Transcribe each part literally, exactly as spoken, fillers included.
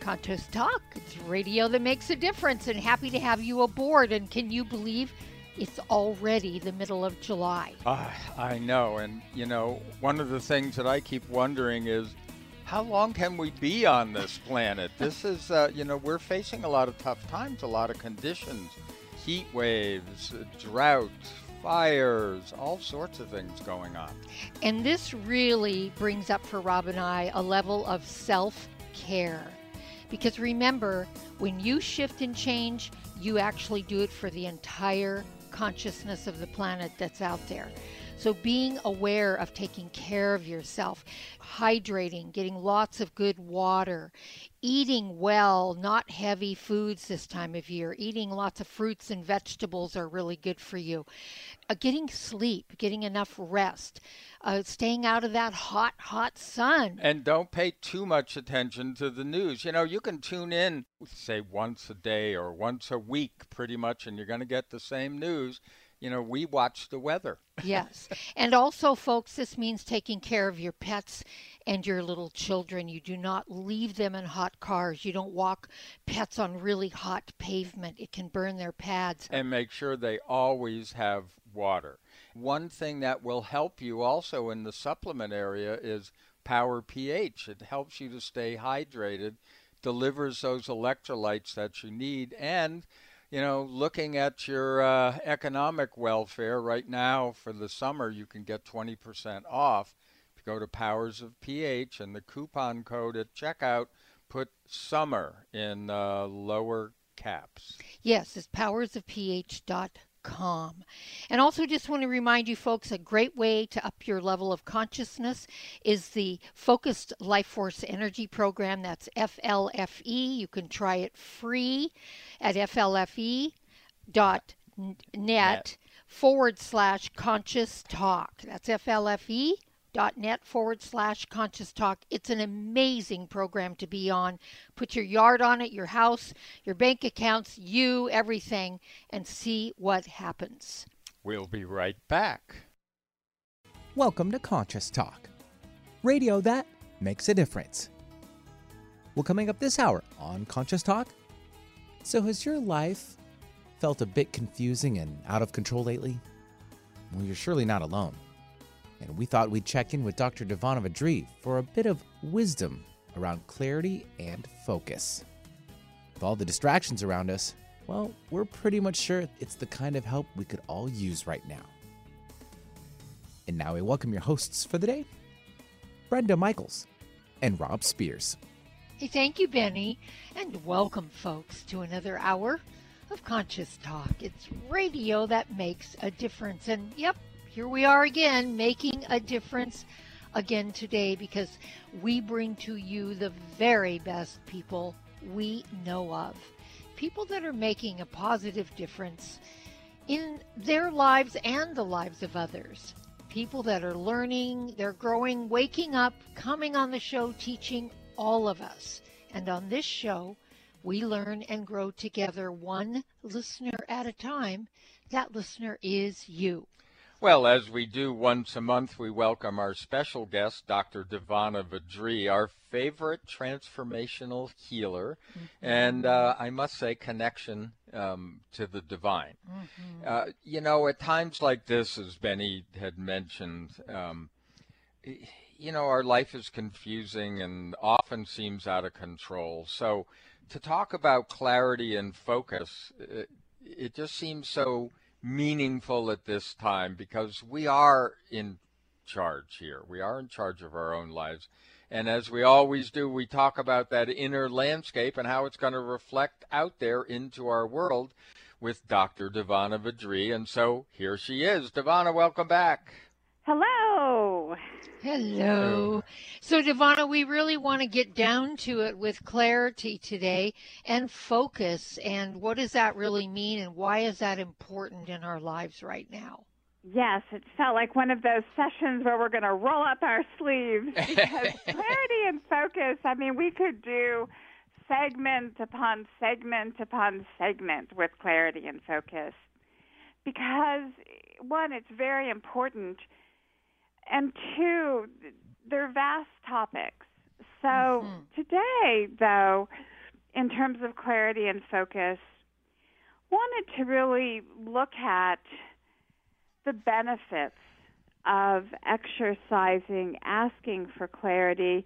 Conscious Talk. It's radio that makes a difference, and happy to have you aboard. And can you believe it's already the middle of July? Uh, I know. And, you know, one of the things that I keep wondering is, how long can we be on this planet? This is, uh, you know, we're facing a lot of tough times, a lot of conditions, heat waves, droughts, fires, all sorts of things going on. And this really brings up for Rob and I a level of self-care. Because remember, when you shift and change, you actually do it for the entire consciousness of the planet that's out there. So being aware of taking care of yourself, hydrating, getting lots of good water, eating well, not heavy foods this time of year, eating lots of fruits and vegetables are really good for you. Uh, getting sleep, getting enough rest, uh, staying out of that hot, hot sun. And don't pay too much attention to the news. You know, you can tune in, say, once a day or once a week pretty much, and you're going to get the same news. You know, we watch the weather. Yes. And also, folks, this means taking care of your pets and your little children. You do not leave them in hot cars. You don't walk pets on really hot pavement. It can burn their pads. And make sure they always have water. One thing that will help you also in the supplement area is Power P H. It helps you to stay hydrated, delivers those electrolytes that you need, and you know, looking at your uh, economic welfare right now for the summer, you can get twenty percent off. If you go to Powers of P H and the coupon code at checkout, put summer in uh, lower caps. Yes, it's powers of p h dot com. And also just want to remind you folks, a great way to up your level of consciousness is the Focused Life Force Energy Program. That's F L F E. You can try it free at F L F E dot net forward slash conscious talk. That's F L F E dot net forward slash conscious talk. It's an amazing program to be on. Put your yard on it, your house, your bank accounts, you, everything, and see what happens. We'll be right back. Welcome to Conscious Talk, radio that makes a difference. Well, coming up this hour on Conscious Talk, so has your life felt a bit confusing and out of control lately? Well, you're surely not alone. And we thought we'd check in with Doctor Divanna Vadri for a bit of wisdom around clarity and focus. With all the distractions around us, well, we're pretty much sure it's the kind of help we could all use right now. And now we welcome your hosts for the day, Brenda Michaels and Rob Spears. Hey, thank you, Benny, and welcome, folks, to another hour of Conscious Talk. It's radio that makes a difference, and yep, here we are again, making a difference again today, because we bring to you the very best people we know of. People that are making a positive difference in their lives and the lives of others. People that are learning, they're growing, waking up, coming on the show, teaching all of us. And on this show, we learn and grow together one listener at a time. That listener is you. Well, as we do once a month, we welcome our special guest, Doctor Divanna Vadri, our favorite transformational healer, mm-hmm. and uh, I must say connection um, to the divine. Mm-hmm. Uh, you know, at times like this, as Benny had mentioned, um, you know, our life is confusing and often seems out of control. So to talk about clarity and focus, it, it just seems so meaningful at this time, because we are in charge here. We are in charge of our own lives. And as we always do, we talk about that inner landscape and how it's going to reflect out there into our world with Doctor Divanna Vadri. And so here she is. Divanna, welcome back. Hello. Hello. Hello. So, Divanna, we really want to get down to it with clarity today and focus. And what does that really mean, and why is that important in our lives right now? Yes, it felt like one of those sessions where we're going to roll up our sleeves, because clarity and focus, I mean, we could do segment upon segment upon segment with clarity and focus, because, one, it's very important, and two, they're vast topics. So mm-hmm. today, though, in terms of clarity and focus, wanted to really look at the benefits of exercising, asking for clarity,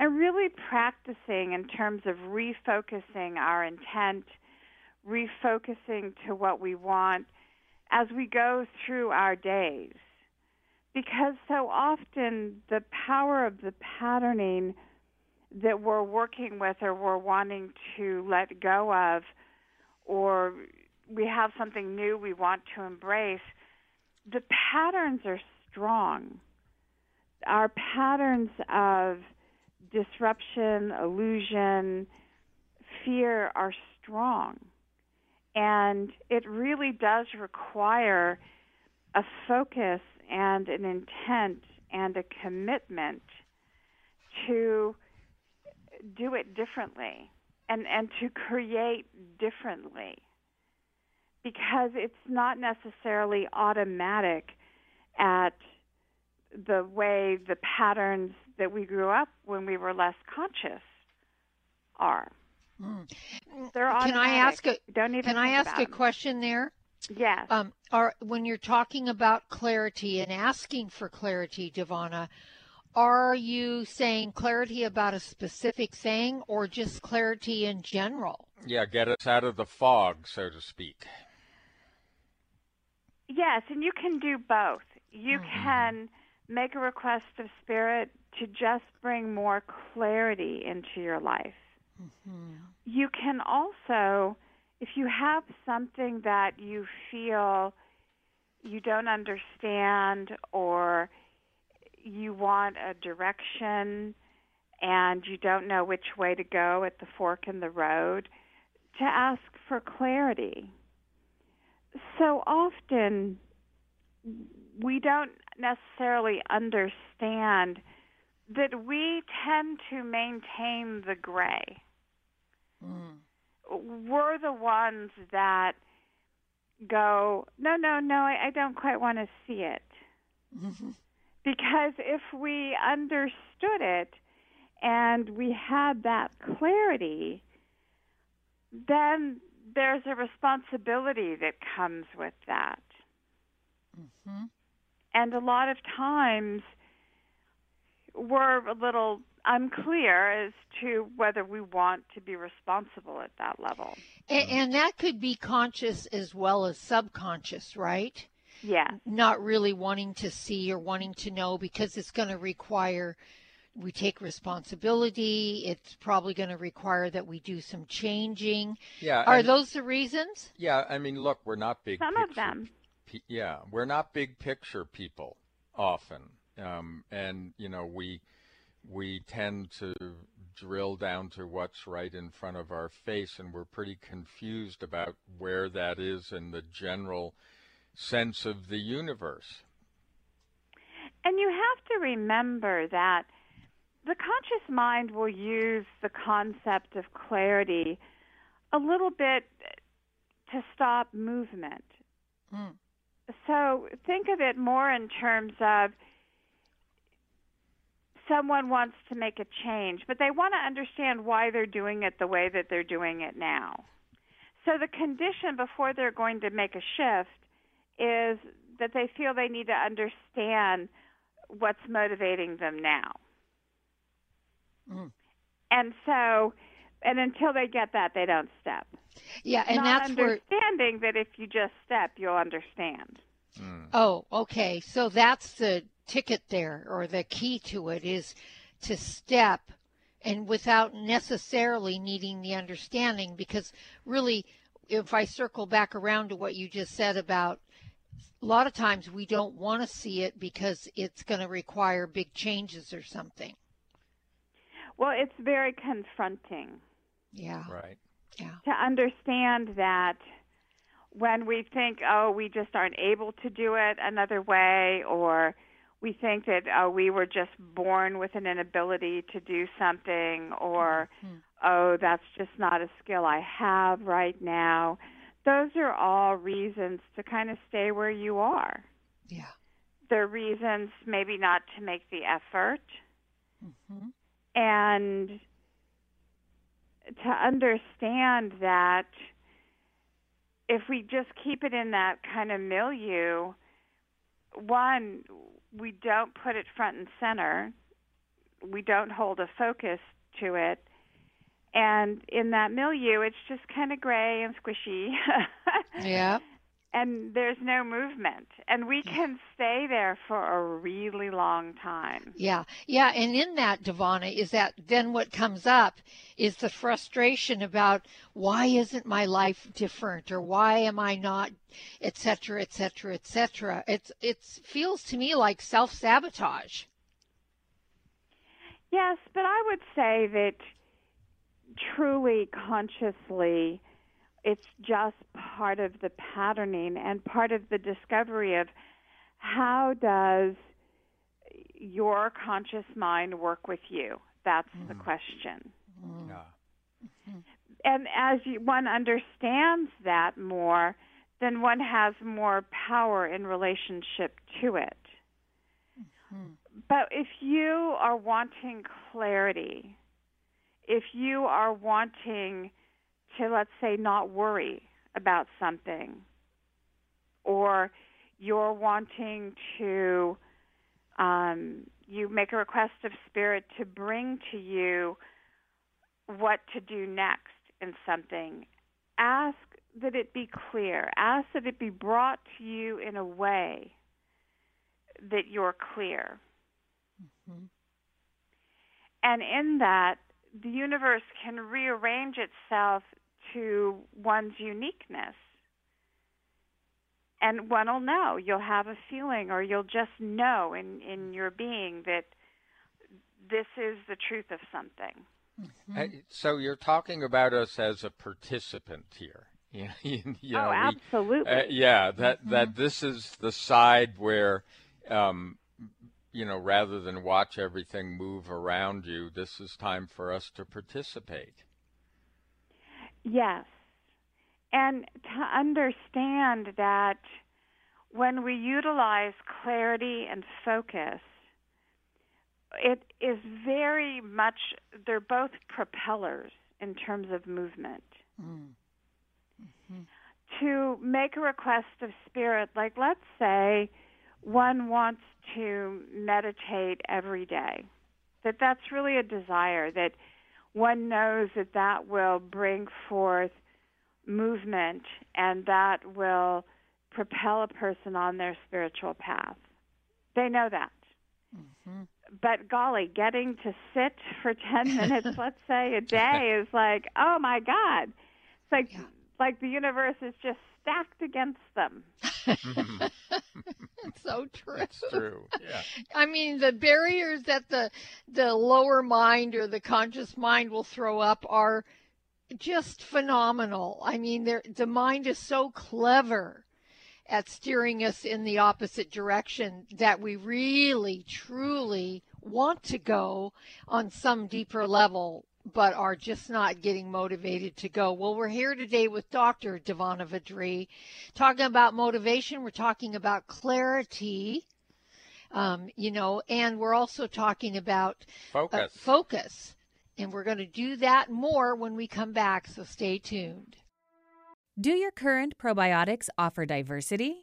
and really practicing in terms of refocusing our intent, refocusing to what we want as we go through our days. Because so often the power of the patterning that we're working with or we're wanting to let go of, or we have something new we want to embrace, the patterns are strong. Our patterns of disruption, illusion, fear are strong. And it really does require a focus and an intent and a commitment to do it differently and, and to create differently. Because it's not necessarily automatic at the way the patterns that we grew up when we were less conscious are. Mm. They're automatic. Can I ask a, Don't even can I ask a question there? Yes. Um, are, when you're talking about clarity and asking for clarity, Divanna, are you saying clarity about a specific thing or just clarity in general? Yeah, get us out of the fog, so to speak. Yes, and you can do both. You mm-hmm. can make a request of spirit to just bring more clarity into your life. Mm-hmm. You can also, if you have something that you feel you don't understand, or you want a direction and you don't know which way to go at the fork in the road, to ask for clarity. So often we don't necessarily understand that we tend to maintain the gray. Mm. We're the ones that go, no, no, no, I, I don't quite want to see it. Mm-hmm. Because if we understood it and we had that clarity, then there's a responsibility that comes with that. Mm-hmm. And a lot of times we're a little unclear as to whether we want to be responsible at that level. And, and that could be conscious as well as subconscious, right? Yeah. Not really wanting to see or wanting to know, because it's going to require we take responsibility. It's probably going to require that we do some changing. Yeah. Are those the reasons? Yeah. I mean, look, we're not big picture. Some of them. Yeah. We're not big picture people often. Um, and, you know, we we tend to drill down to what's right in front of our face, and we're pretty confused about where that is in the general sense of the universe. And you have to remember that the conscious mind will use the concept of clarity a little bit to stop movement. Mm. So think of it more in terms of someone wants to make a change, but they want to understand why they're doing it the way that they're doing it now. So the condition before they're going to make a shift is that they feel they need to understand what's motivating them now. Mm. And so, and until they get that, they don't step. Yeah, and Not that's understanding where... that if you just step, you'll understand. Mm. Oh, okay. So that's the ticket there, or the key to it, is to step, and without necessarily needing the understanding, because really, if I circle back around to what you just said about a lot of times we don't want to see it because it's going to require big changes or something. Well, it's very confronting. Yeah. Right. Yeah. To understand that when we think, oh, we just aren't able to do it another way, or we think that oh, we were just born with an inability to do something, or, mm-hmm. oh, that's just not a skill I have right now. Those are all reasons to kind of stay where you are. Yeah. They're reasons maybe not to make the effort. Mm-hmm. And to understand that if we just keep it in that kind of milieu, one, we don't put it front and center. We don't hold a focus to it. And in that milieu, it's just kind of gray and squishy. Yeah. And there's no movement. And we can stay there for a really long time. Yeah. Yeah. And in that, Divanna, is that then what comes up is the frustration about why isn't my life different, or why am I not, et cetera, et cetera, et cetera. It's, it's feels to me like self-sabotage. Yes, but I would say that truly, consciously, it's just part of the patterning and part of the discovery of how does your conscious mind work with you? That's mm. the question. Mm. Yeah. And as you, one understands that more, then one has more power in relationship to it. Mm. But if you are wanting clarity, if you are wanting to, let's say, not worry about something, or you're wanting to, um, you make a request of spirit to bring to you what to do next in something, ask that it be clear. Ask that it be brought to you in a way that you're clear. Mm-hmm. And in that, the universe can rearrange itself to one's uniqueness. And one will know. You'll have a feeling, or you'll just know in, in your being that this is the truth of something. Mm-hmm. Hey, so you're talking about us as a participant here. You know, you know, oh, absolutely. We, uh, yeah, that, mm-hmm. that this is the side where... Um, you know, rather than watch everything move around you, this is time for us to participate. Yes. And to understand that when we utilize clarity and focus, it is very much, they're both propellers in terms of movement. Mm. Mm-hmm. To make a request of spirit, like let's say one wants to meditate every day, that that's really a desire, that one knows that that will bring forth movement and that will propel a person on their spiritual path. They know that. Mm-hmm. But golly, getting to sit for ten minutes, let's say, a day is like, oh my God. It's like, yeah. like the universe is just stacked against them. So true. That's true. Yeah. I mean, the barriers that the the lower mind or the conscious mind will throw up are just phenomenal. I mean, the mind is so clever at steering us in the opposite direction that we really, truly want to go on some deeper level, but are just not getting motivated to go. Well, we're here today with Doctor Divanna Vadri talking about motivation. We're talking about clarity, um, you know, and we're also talking about focus. Uh, focus. And we're going to do that more when we come back, so stay tuned. Do your current probiotics offer diversity?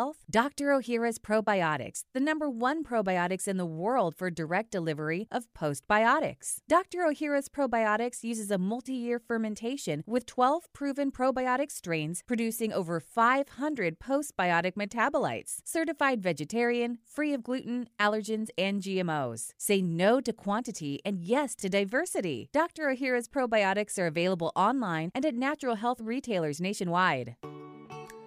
health? Doctor Ohhira's probiotics, the number one probiotics in the world for direct delivery of postbiotics. Doctor Ohhira's probiotics uses a multi-year fermentation with twelve proven probiotic strains, producing over five hundred postbiotic metabolites. Certified vegetarian, free of gluten, allergens, and G M Os. Say no to quantity and yes to diversity. Doctor Ohhira's probiotics are available online and at natural health retailers nationwide.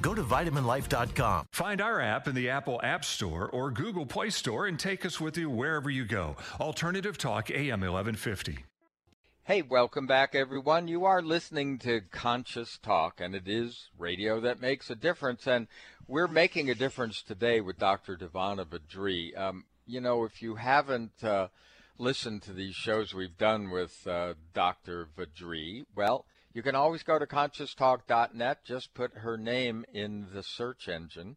Go to vitamin life dot com. Find our app in the Apple App Store or Google Play Store and take us with you wherever you go. Alternative Talk, A M eleven fifty. Hey, welcome back, everyone. You are listening to Conscious Talk, and it is radio that makes a difference. And we're making a difference today with Doctor Divanna Vadri. Um, you know, if you haven't uh, listened to these shows we've done with uh, Doctor Vadri, well, you can always go to Conscious Talk dot net, just put her name in the search engine,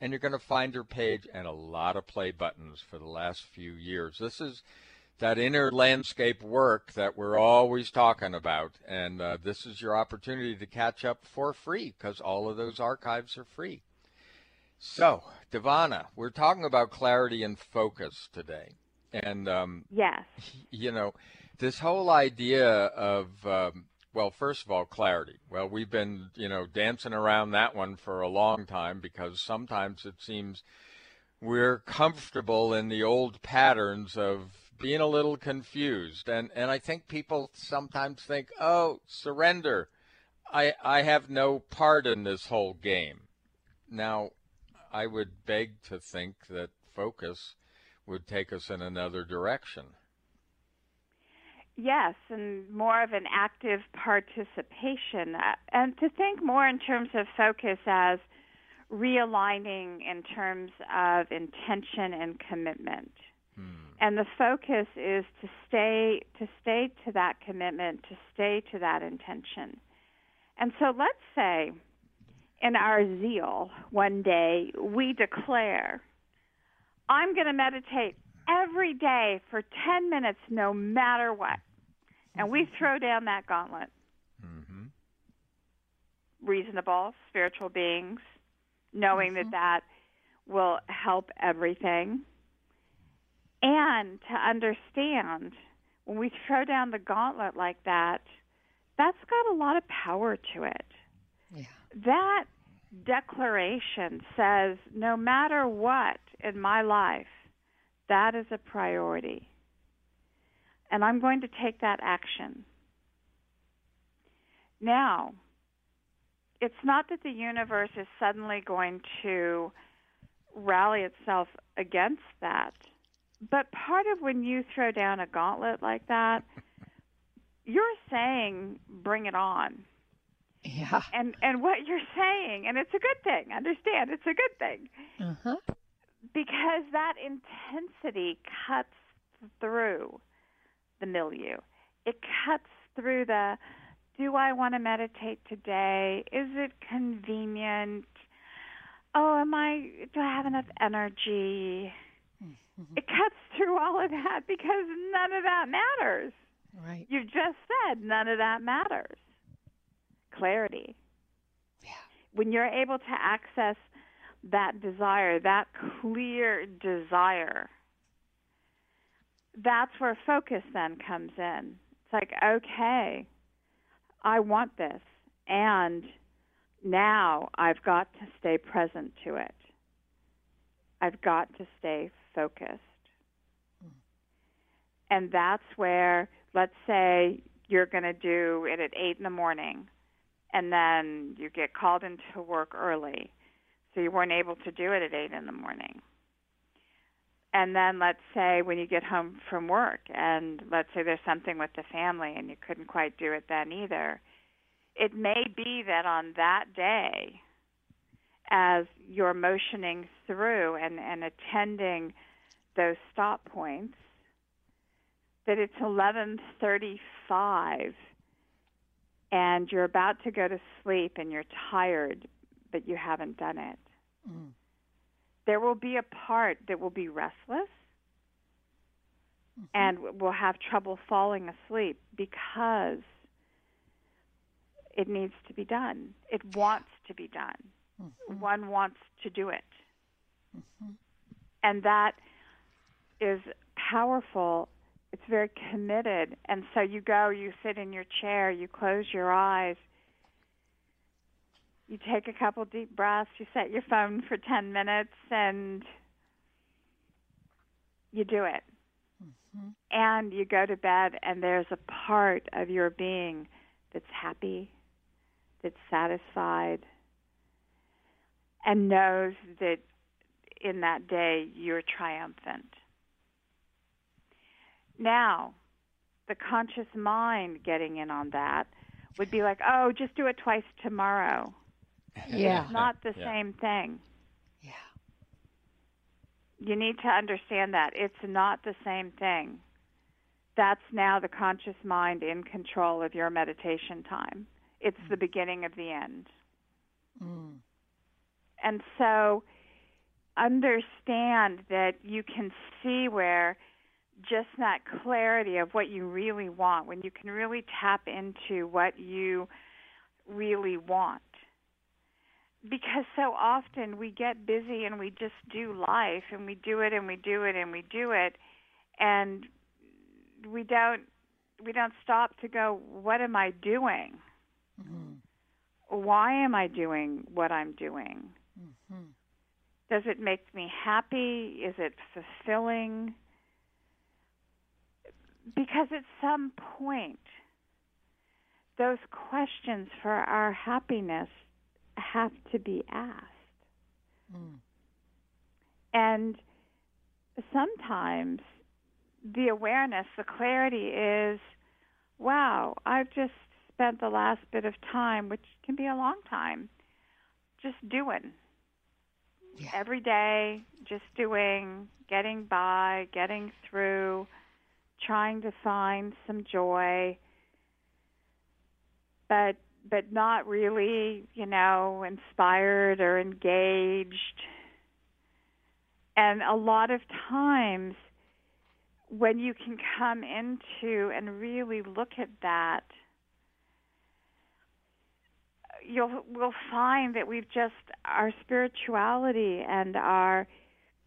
and you're going to find her page and a lot of play buttons for the last few years. This is that inner landscape work that we're always talking about, and uh, this is your opportunity to catch up for free because all of those archives are free. So, Divanna, we're talking about clarity and focus today. And, um, yes. you know, this whole idea of... Um, Well, first of all, clarity. Well, we've been, you know, dancing around that one for a long time because sometimes it seems we're comfortable in the old patterns of being a little confused. And, and I think people sometimes think, oh, surrender. I, I have no part in this whole game. Now, I would beg to think that focus would take us in another direction. Yes, and more of an active participation, and to think more in terms of focus as realigning in terms of intention and commitment. Hmm. And the focus is to stay to stay to that commitment, to stay to that intention. And so let's say in our zeal one day we declare, I'm going to meditate every day for ten minutes no matter what. And we throw down that gauntlet. Mm-hmm. Reasonable, spiritual beings, knowing mm-hmm. that that will help everything. And to understand, when we throw down the gauntlet like that, that's got a lot of power to it. Yeah. That declaration says, no matter what in my life, that is a priority. And I'm going to take that action. Now, it's not that the universe is suddenly going to rally itself against that. But part of when you throw down a gauntlet like that, you're saying, bring it on. Yeah. And and what you're saying, and it's a good thing, understand, it's a good thing. Uh-huh. Because that intensity cuts through the milieu. It cuts through the, do I want to meditate today? Is it convenient? Oh, am I, do I have enough energy? It cuts through all of that because none of that matters. Right. You just said none of that matters. Clarity. Yeah. When you're able to access that desire, that clear desire, that's where focus then comes in. It's like, okay, I want this, and now I've got to stay present to it. I've got to stay focused. Mm. And that's where, let's say, you're going to do it at eight in the morning, and then you get called into work early, so you weren't able to do it at eight in the morning. And then let's say when you get home from work, and let's say there's something with the family, and you couldn't quite do it then either, it may be that on that day, as you're motioning through and, and attending those stop points, that it's eleven thirty-five and you're about to go to sleep and you're tired, but you haven't done it. Mm. There will be a part that will be restless mm-hmm. and will have trouble falling asleep because it needs to be done. It wants to be done. Mm-hmm. One wants to do it. Mm-hmm. And that is powerful. It's very committed. And so you go, you sit in your chair, you close your eyes, you take a couple deep breaths, you set your phone for ten minutes, and you do it. Mm-hmm. And you go to bed, and there's a part of your being that's happy, that's satisfied, and knows that in that day you're triumphant. Now, the conscious mind getting in on that would be like, oh, just do it twice tomorrow. Yeah. It's not the yeah. same thing. Yeah. You need to understand that. It's not the same thing. That's now the conscious mind in control of your meditation time. It's mm. the beginning of the end. Mm. And so understand that you can see where just that clarity of what you really want, when you can really tap into what you really want. Because so often we get busy and we just do life and we do it and we do it and we do it, and we don't we don't stop to go, what am I doing? Mm-hmm. Why am I doing what I'm doing? Mm-hmm. Does it make me happy? Is it fulfilling? Because at some point, those questions for our happiness have to be asked. Mm. And sometimes the awareness, the clarity is, wow, I've just spent the last bit of time, which can be a long time, just doing. Yeah. Every day, just doing, getting by, getting through, trying to find some joy, but but not really, you know, inspired or engaged. And a lot of times when you can come into and really look at that, you'll we'll find that we've just, our spirituality and our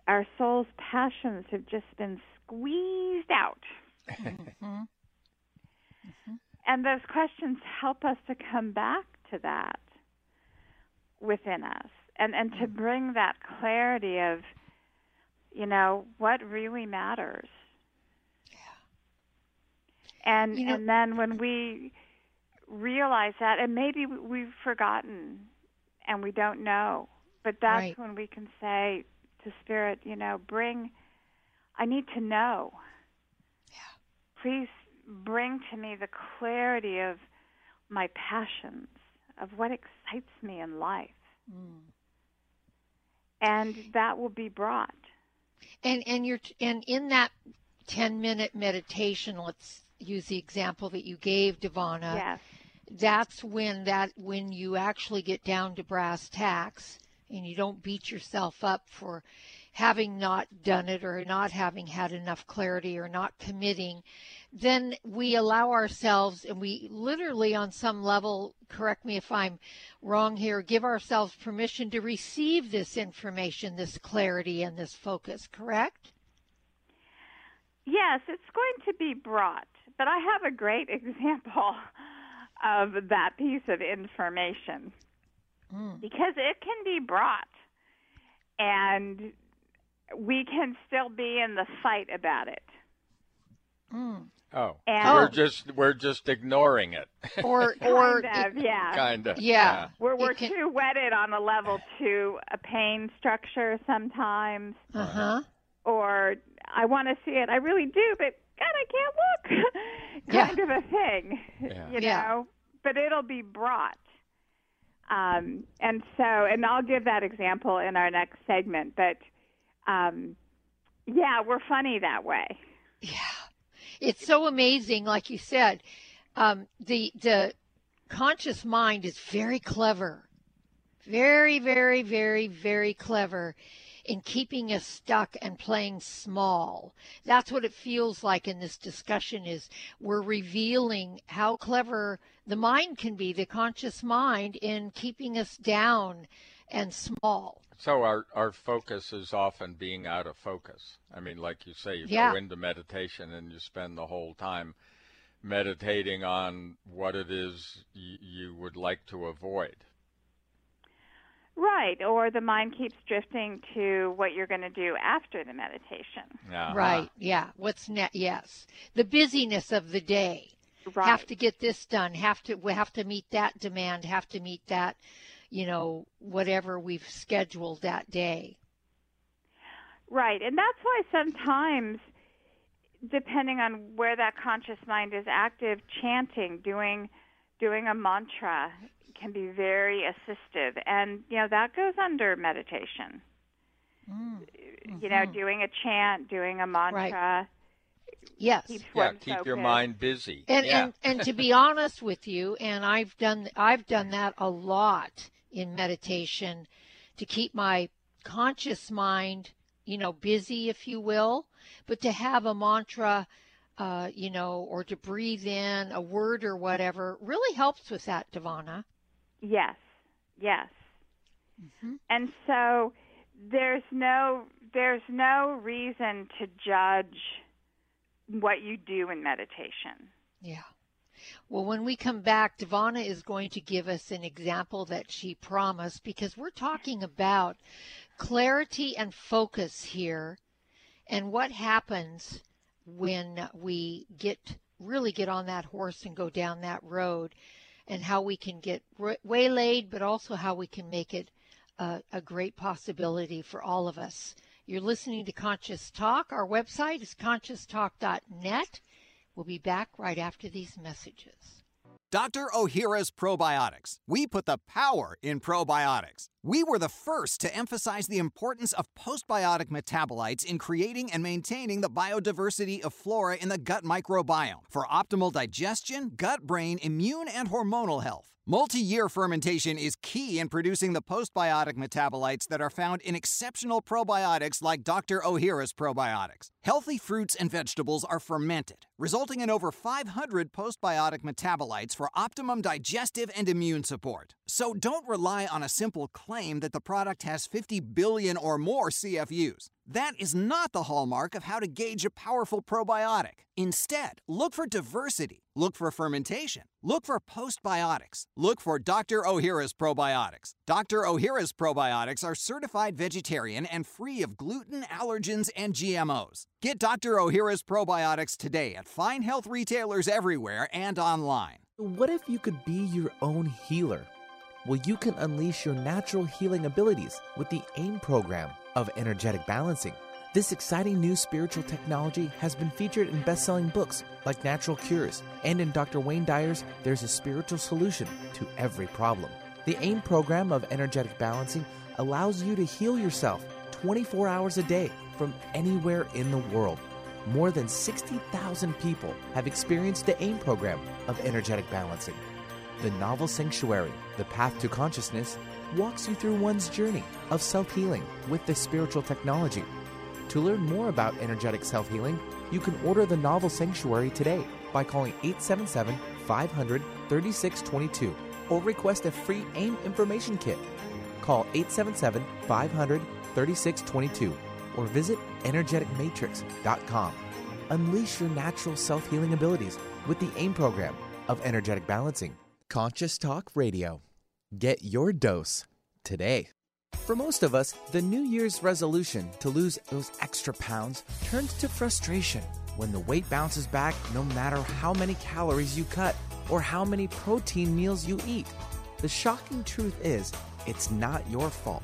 our soul's passions have just been squeezed out. Mm-hmm. Mm-hmm. And those questions help us to come back to that within us and, and to bring that clarity of, you know, what really matters. Yeah. And you know, and then when we realize that, and maybe we've forgotten and we don't know, but that's right. When we can say to Spirit, you know, bring, I need to know. Yeah. Please bring to me the clarity of my passions, of what excites me in life. Mm. And that will be brought. And and you're and in that ten-minute meditation, let's use the example that you gave, Divanna. Yes. That's when that when you actually get down to brass tacks and you don't beat yourself up for having not done it or not having had enough clarity or not committing, then we allow ourselves, and we literally on some level, correct me if I'm wrong here, give ourselves permission to receive this information, this clarity and this focus, correct? Yes, it's going to be brought, but I have a great example of that piece of information mm. because it can be brought and we can still be in the fight about it. Mm. Oh, and we're just we're just ignoring it. Or, or kind of, it, yeah, kind of, yeah. yeah. We're we're can, too wedded on a level to a pain structure sometimes. Uh huh. Or I want to see it, I really do, but God, I can't look. kind yeah. of a thing, yeah. you know. Yeah. But it'll be brought. Um, and so, and I'll give that example in our next segment, but. Um, yeah, we're funny that way. Yeah. It's so amazing. Like you said, um, the, the conscious mind is very clever, very, very, very, very clever in keeping us stuck and playing small. That's what it feels like in this discussion is we're revealing how clever the mind can be, the conscious mind, in keeping us down and small. So our, our focus is often being out of focus. I mean, like you say, you yeah. go into meditation and you spend the whole time meditating on what it is y- you would like to avoid. Right, or the mind keeps drifting to what you're going to do after the meditation. Uh-huh. Right, yeah, what's next, yes. The busyness of the day. Right. Have to get this done, have to, have to meet that demand, have to meet that, you know, whatever we've scheduled that day. Right. And that's why sometimes, depending on where that conscious mind is active, chanting, doing doing a mantra can be very assistive. And, you know, that goes under meditation. Mm-hmm. You know, doing a chant, doing a mantra. Right. Yes. Keeps yeah, keep focused. Your mind busy. And, yeah. and and to be honest with you, and I've done I've done that a lot. In meditation to keep my conscious mind, you know, busy, if you will, but to have a mantra, uh, you know, or to breathe in a word or whatever really helps with that, Divanna. Yes, yes. Mm-hmm. And so there's no, there's no reason to judge what you do in meditation. Yeah. Well, when we come back, Divanna is going to give us an example that she promised because we're talking about clarity and focus here and what happens when we get really get on that horse and go down that road and how we can get waylaid, but also how we can make it a, a great possibility for all of us. You're listening to Conscious Talk. Our website is conscious talk dot net. We'll be back right after these messages. Doctor Ohhira's Probiotics. We put the power in probiotics. We were the first to emphasize the importance of postbiotic metabolites in creating and maintaining the biodiversity of flora in the gut microbiome for optimal digestion, gut, brain, immune, and hormonal health. Multi-year fermentation is key in producing the postbiotic metabolites that are found in exceptional probiotics like Doctor Ohhira's Probiotics. Healthy fruits and vegetables are fermented, resulting in over five hundred postbiotic metabolites for optimum digestive and immune support. So don't rely on a simple claim that the product has fifty billion or more C F Us. That is not the hallmark of how to gauge a powerful probiotic. Instead, look for diversity, look for fermentation, look for postbiotics, look for Doctor Ohhira's Probiotics. Doctor Ohhira's Probiotics are certified vegetarian and free of gluten, allergens, and G M Os. Get Doctor Ohhira's Probiotics today at fine health retailers everywhere and online. What if you could be your own healer? Well, you can unleash your natural healing abilities with the AIM program of energetic balancing. This exciting new spiritual technology has been featured in best-selling books like Natural Cures, and in Doctor Wayne Dyer's There's a Spiritual Solution to Every Problem. The AIM program of energetic balancing allows you to heal yourself twenty-four hours a day from anywhere in the world. More than sixty thousand people have experienced the AIM program of energetic balancing. The novel sanctuary, The Path to Consciousness, walks you through one's journey of self-healing with this spiritual technology. To learn more about energetic self-healing, you can order the novel Sanctuary today by calling eight seven seven, five hundred, thirty-six twenty-two or request a free AIM information kit. Call eight seven seven, five hundred, thirty-six twenty-two or visit energetic matrix dot com. Unleash your natural self-healing abilities with the AIM program of energetic balancing. Conscious Talk Radio. Get your dose today. For most of us, the New Year's resolution to lose those extra pounds turns to frustration when the weight bounces back no matter how many calories you cut or how many protein meals you eat. The shocking truth is, it's not your fault.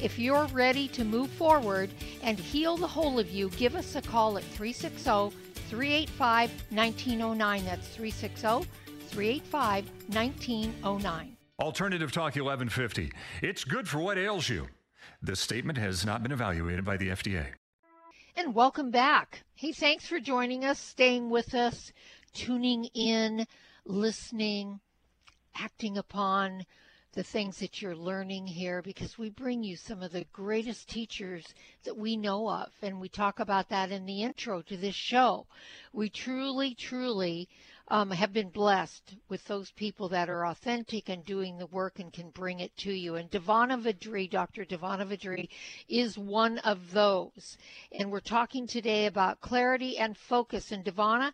If you're ready to move forward and heal the whole of you, give us a call at three six zero, three eight five, one nine zero nine. That's three six zero, three eight five, one nine zero nine. Alternative Talk eleven fifty. It's good for what ails you. This statement has not been evaluated by the F D A. And welcome back. Hey, thanks for joining us, staying with us, tuning in, listening, acting upon the things that you're learning here, because we bring you some of the greatest teachers that we know of, and we talk about that in the intro to this show. We truly, truly um, have been blessed with those people that are authentic and doing the work and can bring it to you. And Divanna Vadri, Doctor Divanna Vadri, is one of those. And we're talking today about clarity and focus. And Divanna,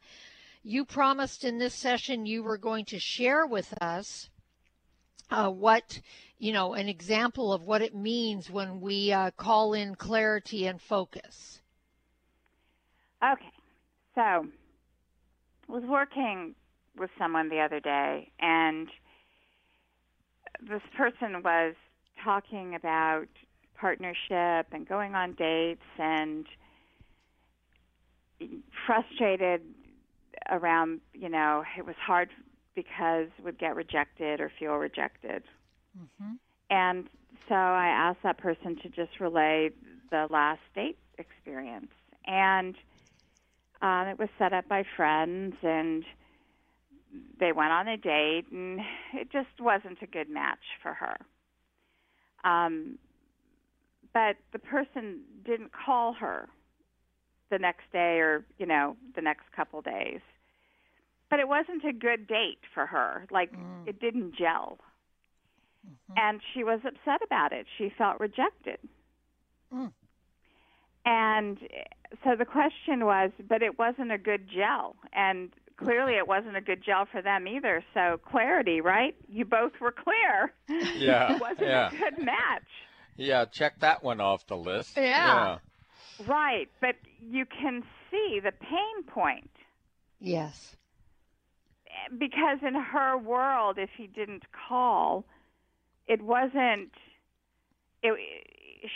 you promised in this session you were going to share with us uh, what, you know, an example of what it means when we uh, call in clarity and focus. Okay. So I was working with someone the other day, and this person was talking about partnership and going on dates and frustrated around, you know, it was hard because would get rejected or feel rejected. Mm-hmm. And so I asked that person to just relay the last date experience. And um, it was set up by friends, and they went on a date, and it just wasn't a good match for her. Um, but the person didn't call her the next day or, you know, the next couple days. But it wasn't a good date for her. Like, mm. it didn't gel. Mm-hmm. And she was upset about it. She felt rejected. Mm. And so the question was, but it wasn't a good gel. And clearly it wasn't a good gel for them either. So clarity, right? You both were clear. Yeah. It wasn't yeah. a good match. Yeah, check that one off the list. Yeah. yeah. Right, but you can see the pain point. Yes. Because in her world, if he didn't call, it wasn't, it,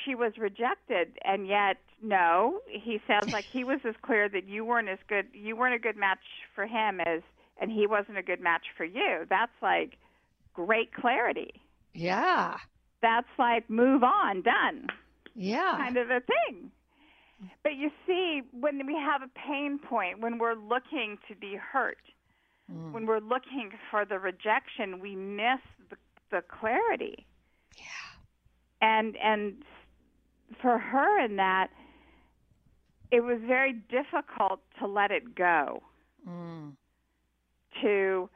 she was rejected, and yet, no, he sounds like he was as clear that you weren't as good, you weren't a good match for him as, and he wasn't a good match for you. That's like great clarity. Yeah. That's like move on, done. Yeah. Kind of a thing. But you see, when we have a pain point, when we're looking to be hurt, mm. when we're looking for the rejection, we miss the, the clarity. Yeah. And and for her in that, it was very difficult to let it go, mm. to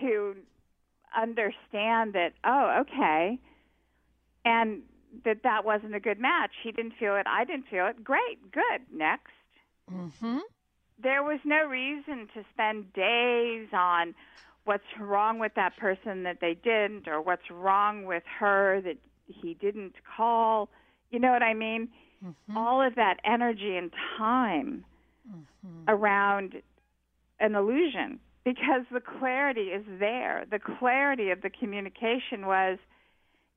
to understand that, oh, okay, and that that wasn't a good match. He didn't feel it. I didn't feel it. Great. Good. Next. Mm-hmm. There was no reason to spend days on what's wrong with that person that they didn't, or what's wrong with her that he didn't call. You know what I mean? Mm-hmm. All of that energy and time mm-hmm. around an illusion, because the clarity is there. The clarity of the communication was,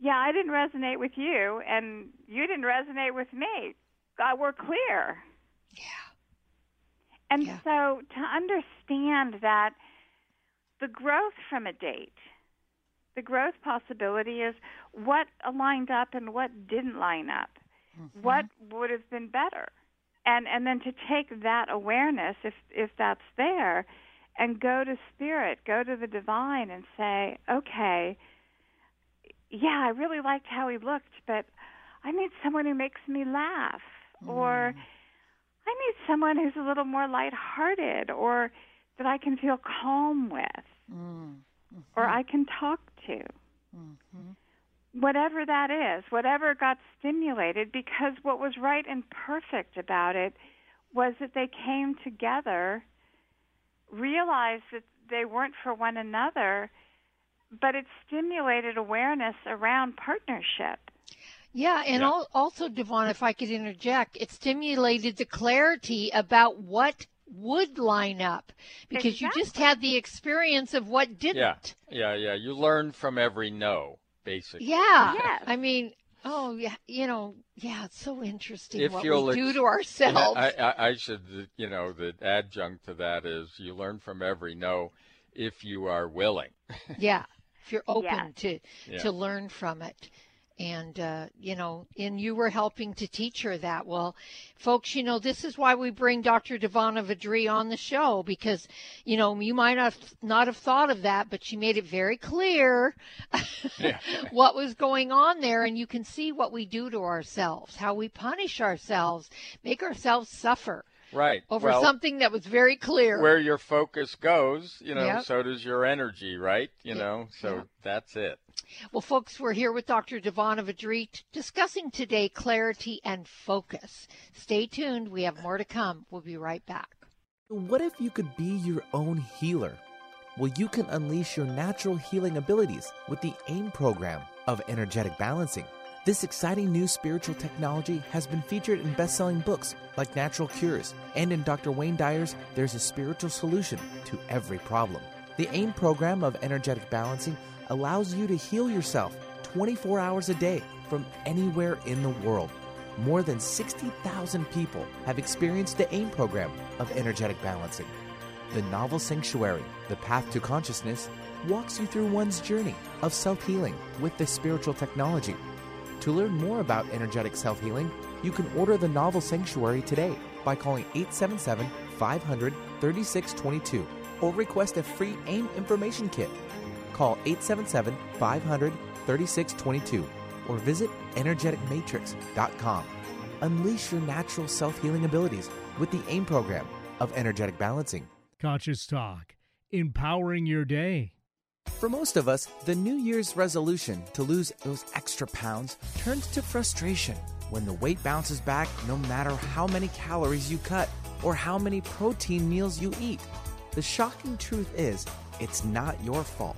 yeah, I didn't resonate with you, and you didn't resonate with me. God, we're clear. Yeah. And yeah. so to understand that the growth from a date, the growth possibility is what aligned up and what didn't line up, mm-hmm. what would have been better. And and then to take that awareness, if if that's there, and go to spirit, go to the divine and say, okay, yeah, I really liked how he looked, but I need someone who makes me laugh, mm. or I need someone who's a little more lighthearted, or that I can feel calm with, mm. mm-hmm. or I can talk to. Mm-hmm. Whatever that is, whatever got stimulated, because what was right and perfect about it was that they came together, realized that they weren't for one another, but it stimulated awareness around partnership. Yeah, and yeah. also, Divanna, if I could interject, it stimulated the clarity about what would line up, because exactly. you just had the experience of what didn't. Yeah, yeah, yeah. You learn from every no, basically. Yeah, yes. I mean, oh, yeah, you know, yeah, it's so interesting if what we ex- do to ourselves. I, I, I should, you know, the adjunct to that is you learn from every no if you are willing. Yeah. If you're open yeah. to yeah. to learn from it. And, uh, you know, and you were helping to teach her that. Well, folks, you know, this is why we bring Doctor Divanna Vadri on the show, because, you know, you might not have, not have thought of that, but she made it very clear yeah. what was going on there. And you can see what we do to ourselves, how we punish ourselves, make ourselves suffer. Right. Over well, something that was very clear. Where your focus goes, you know, yep. so does your energy, right? You yep. know, so yep. that's it. Well, folks, we're here with Doctor Divanna Vadri discussing today clarity and focus. Stay tuned. We have more to come. We'll be right back. What if you could be your own healer? Well, you can unleash your natural healing abilities with the AIM program of energetic balancing. This exciting new spiritual technology has been featured in best-selling books like Natural Cures and in Doctor Wayne Dyer's There's a Spiritual Solution to Every Problem. The AIM program of energetic balancing allows you to heal yourself twenty-four hours a day from anywhere in the world. More than sixty thousand people have experienced the AIM program of energetic balancing. The novel Sanctuary, The Path to Consciousness, walks you through one's journey of self-healing with this spiritual technology. To learn more about energetic self-healing, you can order the novel Sanctuary today by calling eight seven seven, five hundred, thirty-six twenty-two or request a free AIM information kit. Call eight seven seven, five hundred, thirty-six twenty-two or visit energetic matrix dot com. Unleash your natural self-healing abilities with the AIM program of energetic balancing. Conscious Talk, empowering your day. For most of us, the New Year's resolution to lose those extra pounds turns to frustration when the weight bounces back no matter how many calories you cut or how many protein meals you eat. The shocking truth is, it's not your fault.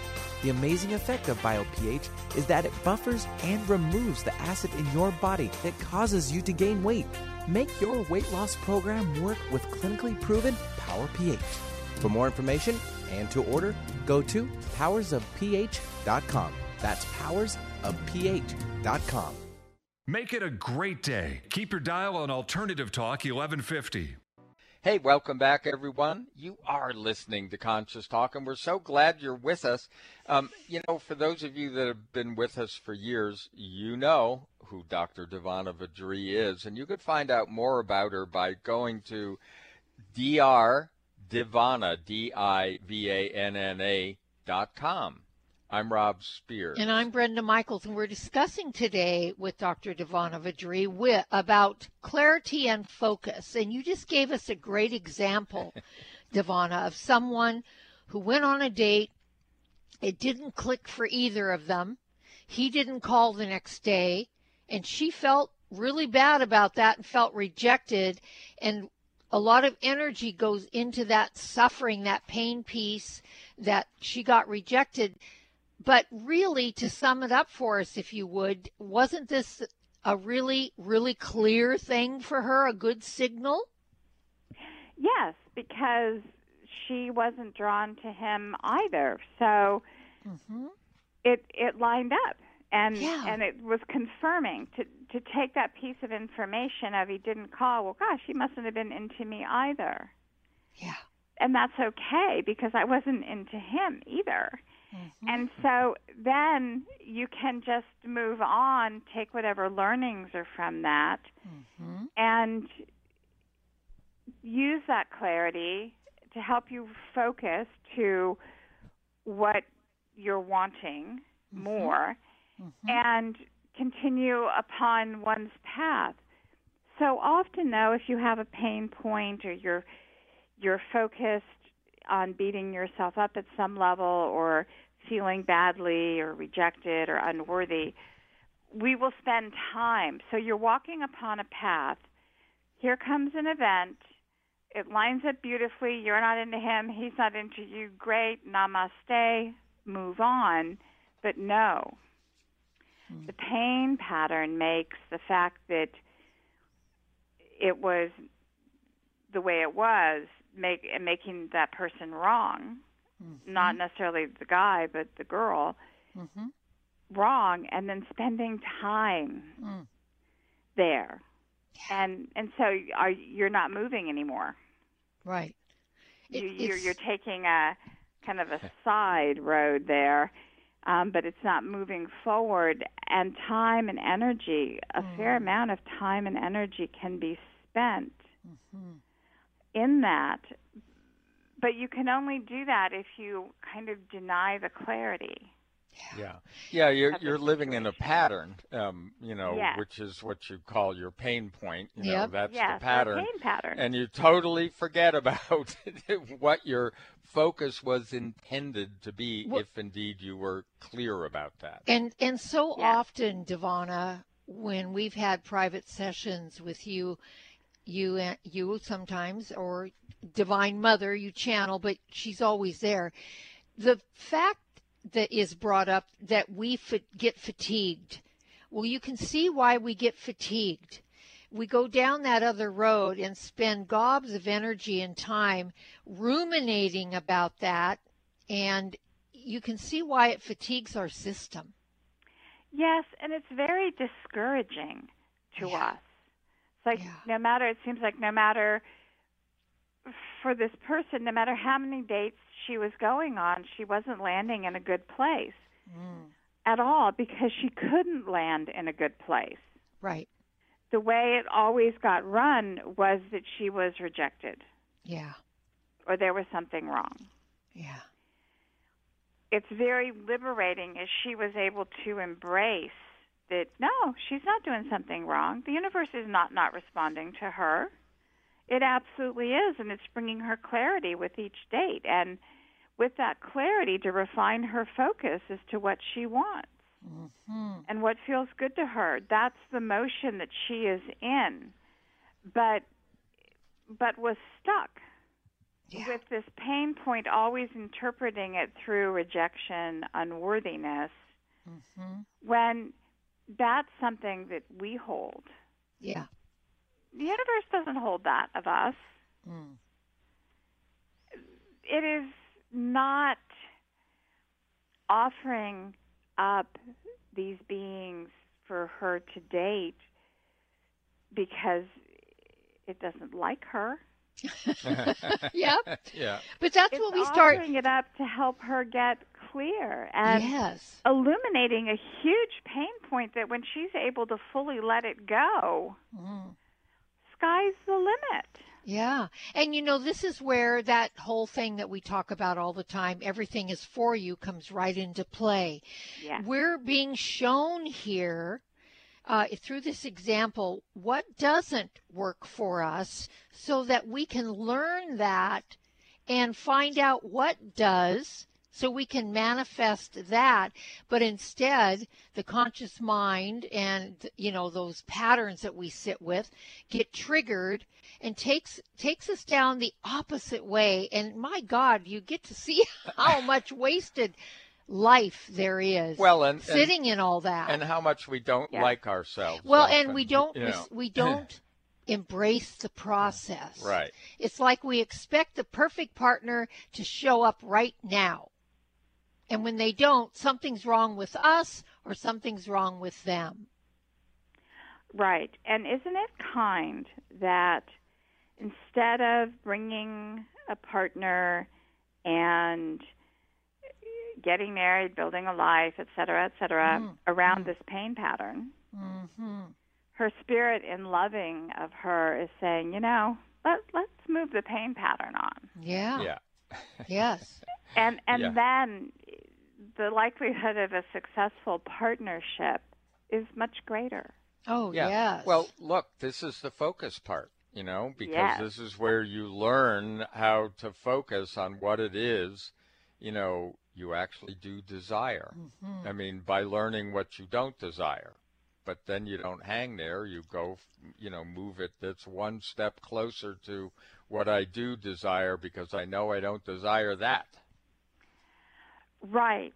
The amazing effect of BioPH is that it buffers and removes the acid in your body that causes you to gain weight. Make your weight loss program work with clinically proven Power P H. For more information and to order, go to powers of p h dot com. That's powers of p h dot com. Make it a great day. Keep your dial on Alternative Talk eleven fifty. Hey, welcome back, everyone. You are listening to Conscious Talk, and we're so glad you're with us. Um, you know, for those of you that have been with us for years, you know who Doctor Divanna Vadri is, and you could find out more about her by going to D R divana dot com. I'm Rob Spears. And I'm Brenda Michaels, and we're discussing today with Doctor Divanna Vadri with, about clarity and focus. And you just gave us a great example, Divanna, of someone who went on a date. It didn't click for either of them. He didn't call the next day, and she felt really bad about that and felt rejected. And a lot of energy goes into that suffering, that pain piece that she got rejected. But really, to sum it up for us, if you would, wasn't this a really, really clear thing for her, a good signal? Yes, because she wasn't drawn to him either. So mm-hmm. it it lined up, and yeah. and it was confirming to, to take that piece of information of he didn't call. Well, gosh, he mustn't have been into me either. Yeah. And that's okay, because I wasn't into him either. Mm-hmm. And so then you can just move on, take whatever learnings are from that, mm-hmm. and use that clarity to help you focus to what you're wanting mm-hmm. more mm-hmm. and continue upon one's path. So often, though, if you have a pain point or you're, you're focused on beating yourself up at some level or feeling badly or rejected or unworthy, we will spend time. So you're walking upon a path. Here comes an event. It lines up beautifully. You're not into him. He's not into you. Great. Namaste. Move on. But no. Mm-hmm. The pain pattern makes the fact that it was the way it was Make, making that person wrong, mm-hmm. not necessarily the guy, but the girl, mm-hmm. wrong, and then spending time mm. there. Yeah. And and so are, you're not moving anymore. Right. It, you, you're, you're taking a kind of a side road there, um, but it's not moving forward. And time and energy, a mm. fair amount of time and energy can be spent mm-hmm. in that, But you can only do that if you kind of deny the clarity. Yeah, yeah, you're you're living in a pattern, um, you know, yes. which is what you call your pain point. You yep. know, that's yes, the pattern. Pain pattern, and you totally forget about what your focus was intended to be, well, if indeed you were clear about that. And and so yes. often, Divanna, when we've had private sessions with you, you you sometimes or Divine Mother, you channel, but she's always there. The fact that is brought up that we fa- get fatigued. Well, you can see why we get fatigued. We go down that other road and spend gobs of energy and time ruminating about that, and you can see why it fatigues our system. Yes, and it's very discouraging to yeah. us. It's like yeah. no matter, it seems like no matter, for this person, no matter how many dates she was going on, she wasn't landing in a good place mm. at all, because she couldn't land in a good place. Right. The way it always got run was that she was rejected. Yeah. Or there was something wrong. Yeah. It's very liberating as she was able to embrace that, no, she's not doing something wrong. The universe is not not responding to her. It absolutely is, and it's bringing her clarity with each date, and with that clarity to refine her focus as to what she wants mm-hmm. and what feels good to her. That's the motion that she is in, but but was stuck yeah. with this pain point, always interpreting it through rejection, unworthiness, mm-hmm. when that's something that we hold. Yeah. The universe doesn't hold that of us. Mm. It is not offering up these beings for her to date because it doesn't like her. Yep. Yeah. But that's it's what we start offering it up to help her get clear and yes. illuminating a huge pain point that when she's able to fully let it go. Mm. Sky's the limit. Yeah. And, you know, this is where that whole thing that we talk about all the time, everything is for you, comes right into play. Yeah. We're being shown here uh, through this example what doesn't work for us so that we can learn that and find out what does so we can manifest that. But instead, the conscious mind and, you know, those patterns that we sit with get triggered and takes takes us down the opposite way. And my God, you get to see how much wasted life there is well, and, sitting and, in all that. And how much we don't yeah. like ourselves. Well, often, and we don't, you know. we don't. embrace the process. Right. It's like we expect the perfect partner to show up right now. And when they don't, something's wrong with us or something's wrong with them. Right. And isn't it kind that instead of bringing a partner and getting married, building a life, et cetera, et cetera, mm. around mm. this pain pattern, mm-hmm. her spirit in loving of her is saying, you know, let, let's move the pain pattern on. Yeah. Yeah. Yes. And, and yeah. then the likelihood of a successful partnership is much greater. Oh, yeah. Yes. Well, look, this is the focus part, you know, because yes. this is where you learn how to focus on what it is, you know, you actually do desire. Mm-hmm. I mean, by learning what you don't desire. But then you don't hang there. You go, you know, move it. That's one step closer to what I do desire, because I know I don't desire that. Right.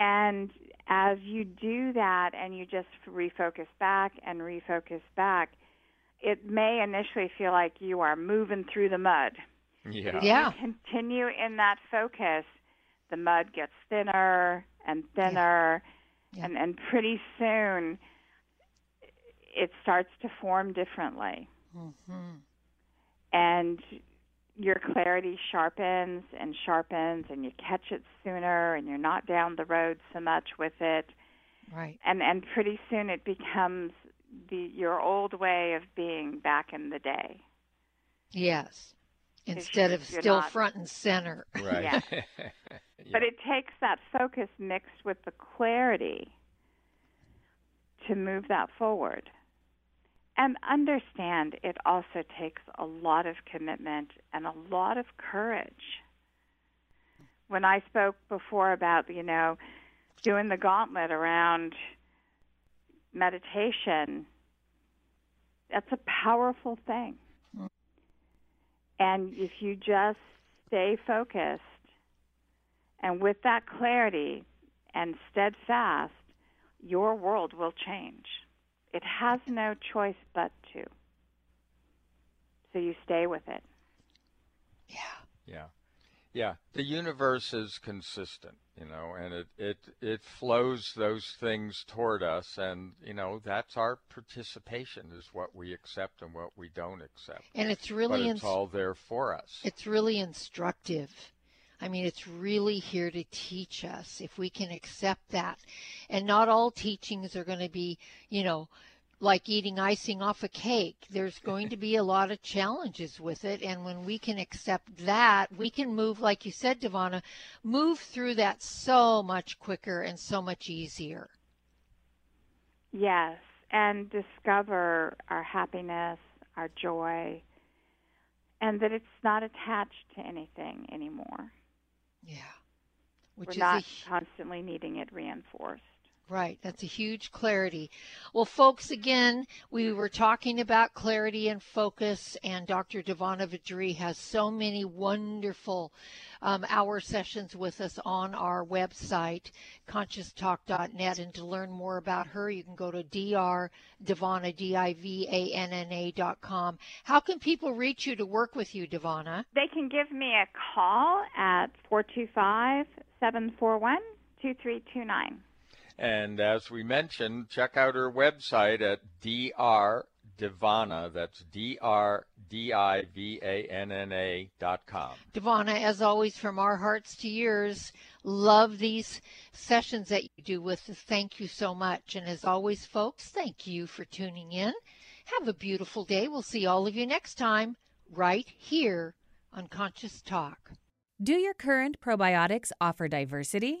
And as you do that and you just refocus back and refocus back, it may initially feel like you are moving through the mud. Yeah. yeah. You continue in that focus, the mud gets thinner and thinner. Yeah. Yeah. And and pretty soon, it starts to form differently. Mm-hmm. And your clarity sharpens and sharpens, and you catch it sooner, and you're not down the road so much with it. Right. And and pretty soon it becomes the your old way of being back in the day. Yes. Instead of still not front and center. Right. Yeah. Yeah. But it takes that focus mixed with the clarity to move that forward. And understand it also takes a lot of commitment and a lot of courage. When I spoke before about, you know, doing the gauntlet around meditation, that's a powerful thing. And if you just stay focused and with that clarity and steadfast, your world will change. It has no choice but to. So you stay with it. Yeah. Yeah. Yeah. The universe is consistent, you know, and it, it, it flows those things toward us. And, you know, that's our participation, is what we accept and what we don't accept. And it's really, but it's all there for us. It's really instructive. I mean, it's really here to teach us if we can accept that. And not all teachings are going to be, you know, like eating icing off a cake. There's going to be a lot of challenges with it. And when we can accept that, we can move, like you said, Divanna, move through that so much quicker and so much easier. Yes, and discover our happiness, our joy, and that it's not attached to anything anymore. Yeah. Which We're is not a, constantly needing it reinforced. Right. That's a huge clarity. Well, folks, again, we were talking about clarity and focus, and Doctor Divanna Vadri has so many wonderful um, hour sessions with us on our website, conscious talk dot net. And to learn more about her, you can go to D R Divanna dot com. How can people reach you to work with you, Divanna? They can give me a call at four two five, seven four one, two three two nine. And as we mentioned, check out her website at D R Divanna. That's D R D I V A N N A dot com. Divanna, as always, from our hearts to yours, love these sessions that you do with us. Thank you so much. And as always, folks, thank you for tuning in. Have a beautiful day. We'll see all of you next time right here on Conscious Talk. Do your current probiotics offer diversity?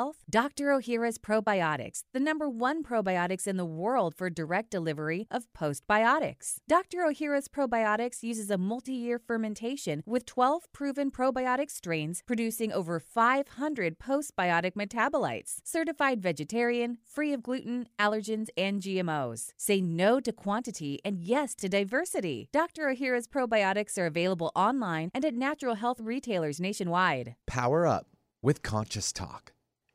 Doctor Ohhira's Probiotics, the number one probiotics in the world for direct delivery of postbiotics. Doctor Ohhira's Probiotics uses a multi-year fermentation with twelve proven probiotic strains, producing over five hundred postbiotic metabolites. Certified vegetarian, free of gluten, allergens, and G M Os. Say no to quantity and yes to diversity. Doctor Ohhira's Probiotics are available online and at natural health retailers nationwide. Power up with Conscious Talk.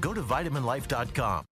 Go to vitamin life dot com.